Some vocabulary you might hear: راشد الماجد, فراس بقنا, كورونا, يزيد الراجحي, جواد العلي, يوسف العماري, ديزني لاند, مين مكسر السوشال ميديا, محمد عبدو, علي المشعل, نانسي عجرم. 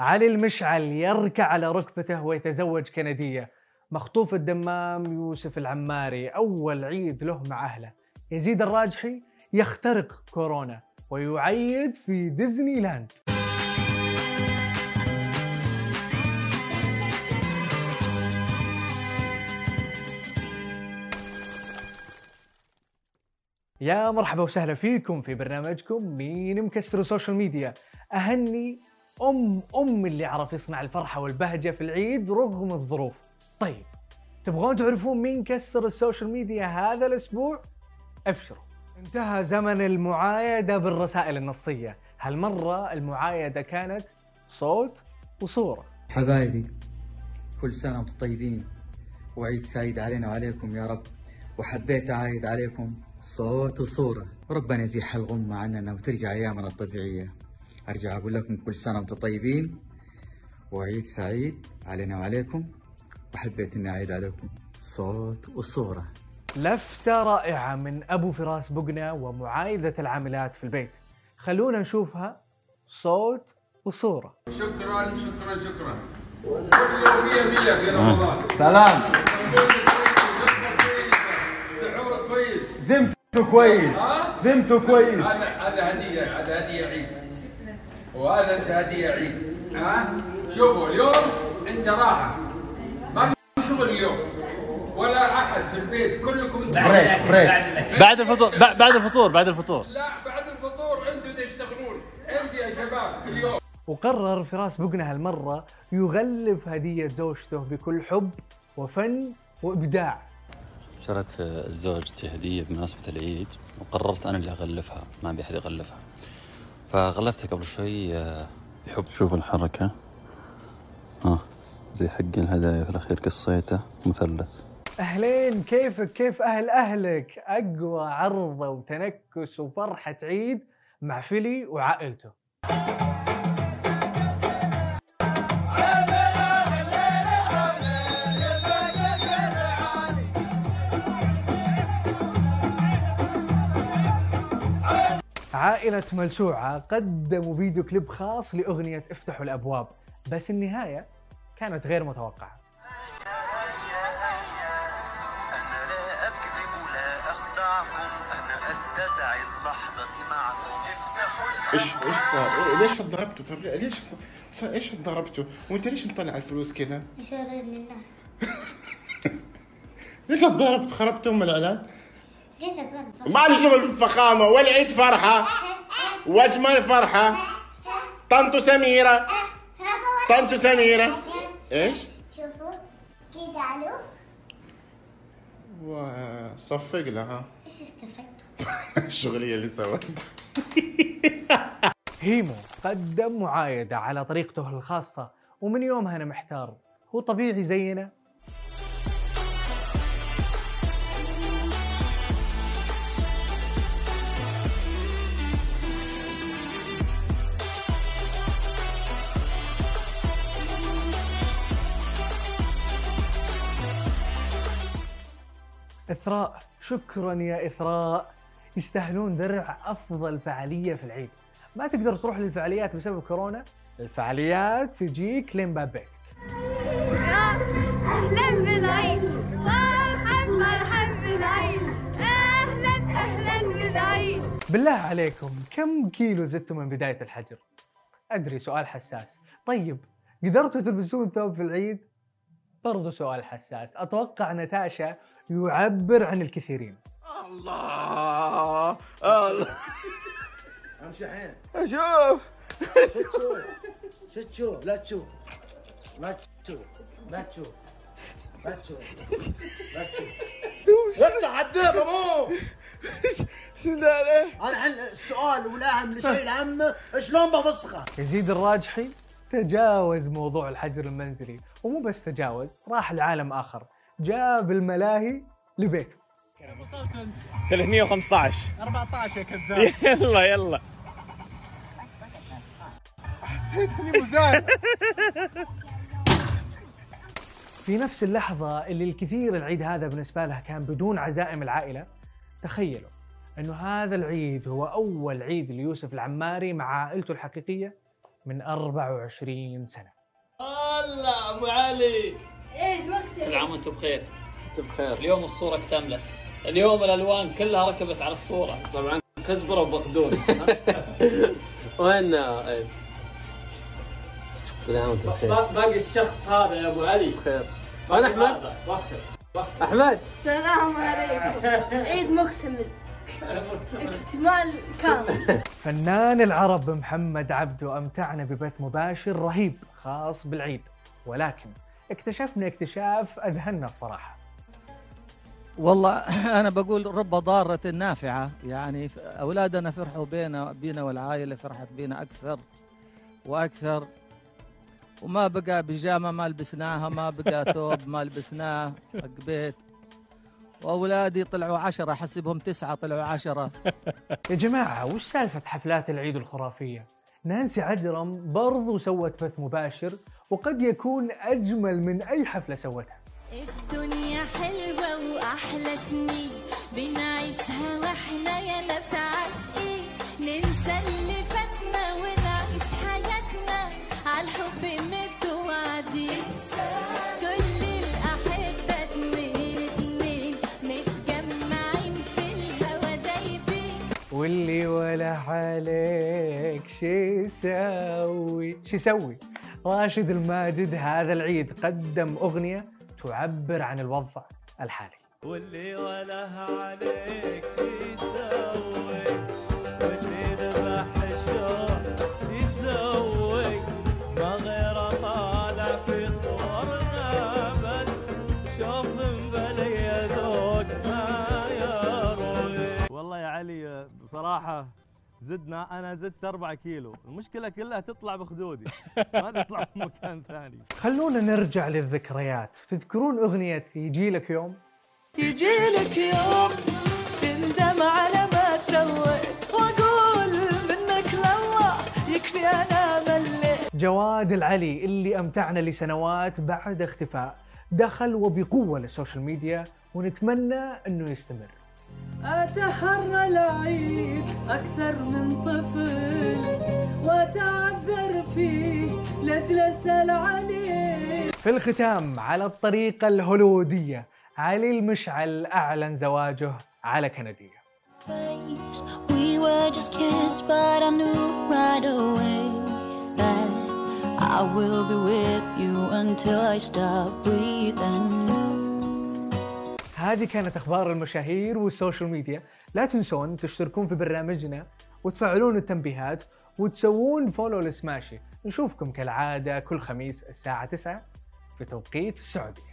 علي المشعل يركع على ركبته ويتزوج كندية. مخطوف الدمام يوسف العماري أول عيد له مع أهله. يزيد الراجحي يخترق كورونا ويعيد في ديزني لاند. يا مرحبا وسهلا فيكم في برنامجكم مين مكسر السوشيال ميديا. أهني أم اللي عرف يصنع الفرحة والبهجة في العيد رغم الظروف. طيب تبغون تعرفون مين كسر السوشيال ميديا هذا الأسبوع؟ أبشروا، انتهى زمن المعايدة بالرسائل النصية. هالمرة المعايدة كانت صوت وصورة. حبايبي كل سنة وانتم طيبين وعيد سعيد علينا وعليكم يا رب، وحبيت أعايد عليكم صوت وصورة. ربنا يزيح الغمة عننا وترجع أيامنا الطبيعية. أرجع أقول لكم كل سنة وانتم طيبين وعيد سعيد علينا وعليكم، وحبيت إني أعيد عليكم صوت وصورة. لفتة رائعة من أبو فراس بقنا ومعايدة العاملات في البيت، خلونا نشوفها صوت وصورة. شكرا شكرا شكرا، كله 100% في رمضان. سلام، شعور كويس، ذمته كويس، ذمته كويس. هذا هدية، هذا هدية عيد، وهذا انت هديه عيد. ها شوفوا اليوم انت راحه، ما في شغل اليوم ولا احد في البيت، كلكم بعد الفطور. بعد الفطور، بعد الفطور، لا بعد الفطور انتم تشتغلون انت يا شباب اليوم. وقرر فراس بقنا هالمره يغلف هديه زوجته بكل حب وفن وابداع. شرت زوجتي هديه بمناسبه العيد وقررت انا اللي اغلفها، ما ابي احد يغلفها، فغلفتها قبل شوي بحب. شوف الحركة، زي حق الهدايا في الأخير قصيته مثلث. أهلين، كيفك؟ كيف أهل أهلك؟ أقوى عرضة وتنكس وفرحة عيد مع فيلي وعائلته. عائلة ملسوعة قدموا فيديو كليب خاص لأغنية افتحوا الأبواب، بس النهاية كانت غير متوقعة. أنا لا أكذب ولا أخدعكم، أنا أستدعي اللحظة معكم. ايش صار؟ ليش ضربته؟ طب ليش صار؟ ايش ضربته؟ وأنت ليش مطلع الفلوس كذا؟ يشغلني الناس. ليش ضربت؟ خربت أم الإعلان؟ ما لي شغل بالفخامة، والعيد فرحة وأجمل فرحة. طنطو سميرة، طنطو سميرة. إيش؟ شوفوا كيد علو وصفق لها. إيش استفدت؟ الشغلية اللي سوت. هيمو قدم معايدة على طريقته الخاصة، ومن يومها أنا محتار، هو طبيعي زينا؟ إثراء، شكراً يا إثراء، يستاهلون درع أفضل فعالية في العيد. ما تقدر تروح للفعاليات بسبب كورونا، الفعاليات تجيك لين باب بيتك. أهلاً بالعيد، مرحباً مرحباً بالعيد، أهلاً أهلاً بالعيد. بالله عليكم كم كيلو زدتوا من بداية الحجر؟ أدري سؤال حساس. طيب قدرتوا تلبسون ثوب في العيد؟ برضو سؤال حساس. أتوقع نتاشا يعبر عن الكثيرين. الله الله، امشي الحين اشوف. شو تشوف؟ لا تشوف، ما تشوف، ما تشوف، ما تشوف، ما تشوف. افتح الدب يا ابو. شو ذا؟ انا الحين السؤال والاهم لشيء الهم شلون بفسخه. يزيد الراجحي تجاوز موضوع الحجر المنزلي، ومو بس تجاوز، راح لعالم اخر، جاب الملاهي لبيته. كم وصلت انت؟ 315 14 يا كذاب. يلا يلا. حسيت اني مزايد. في نفس اللحظة اللي الكثير العيد هذا بالنسبة له كان بدون عزائم العائلة، تخيلوا انه هذا العيد هو اول عيد ليوسف العماري مع عائلته الحقيقية من 24 سنة. هلا ابو علي. ايه الوقت؟ كل عام وانتم بخير. انتم بخير. اليوم الصورة اكتملت، اليوم الالوان كلها ركبت على الصورة. طبعا كزبرة وبقدونس. وين ايه؟ كل عام وانتم بخير. باقي الشخص هذا يا ابو علي. بخير. انا احمد. احمد. السلام عليكم. عيد مكتمل. اكتمال كامل. فنان العرب محمد عبدو أمتعنا ببث مباشر رهيب خاص بالعيد، ولكن اكتشفنا اكتشاف أذهلنا الصراحة. والله أنا بقول رب ضارة نافعة، يعني أولادنا فرحوا بينا والعائلة فرحت بينا أكثر وأكثر، وما بقى بيجامة ما لبسناها، ما بقى ثوب ما لبسناه حق بيت، واولادي طلعوا 10، حسبهم 9 طلعوا 10. يا جماعه وش سالفه حفلات العيد الخرافيه؟ نانسي عجرم برضو سوت بث مباشر وقد يكون اجمل من اي حفله سوتها. الدنيا حلوه واحلى سنين بنعيشها واحنا يا ناس عاشقين، ننسى اللي فاتنا ونعيش حياتنا عالحب متوعدين. واللي ولا عليك شي يسوي راشد الماجد هذا العيد قدم أغنية تعبر عن الوضع الحالي. واللي ولا عليك شي يسوي، واللي ذبح الشوق يسوي، ما غير طالع في صورنا بس شوف من بلي يذوق ما يروي. والله يا علي صراحة زدنا، أنا زدت 4 كيلو، المشكلة كلها تطلع بخدودي ما تطلع بمكان ثاني. خلونا نرجع للذكريات، تذكرون أغنية يجيلك يوم؟ يجيلك يوم تندم على ما سويت وأقول منك لله يكفي أنا مليت. جواد العلي اللي أمتعنا لسنوات بعد اختفاء دخل وبقوة للسوشيال ميديا، ونتمنى أنه يستمر. أتحرى العيد أكثر من طفل وأتعذر فيه لأجل أسأل عليه. في الختام على الطريقة الهوليوودية علي المشعل أعلن زواجه على كندية. هذه كانت أخبار المشاهير والسوشيال ميديا، لا تنسون تشتركون في برنامجنا وتفعلون التنبيهات وتسوون فولو لسماشي. نشوفكم كالعادة كل خميس الساعة 9 في توقيت السعودية.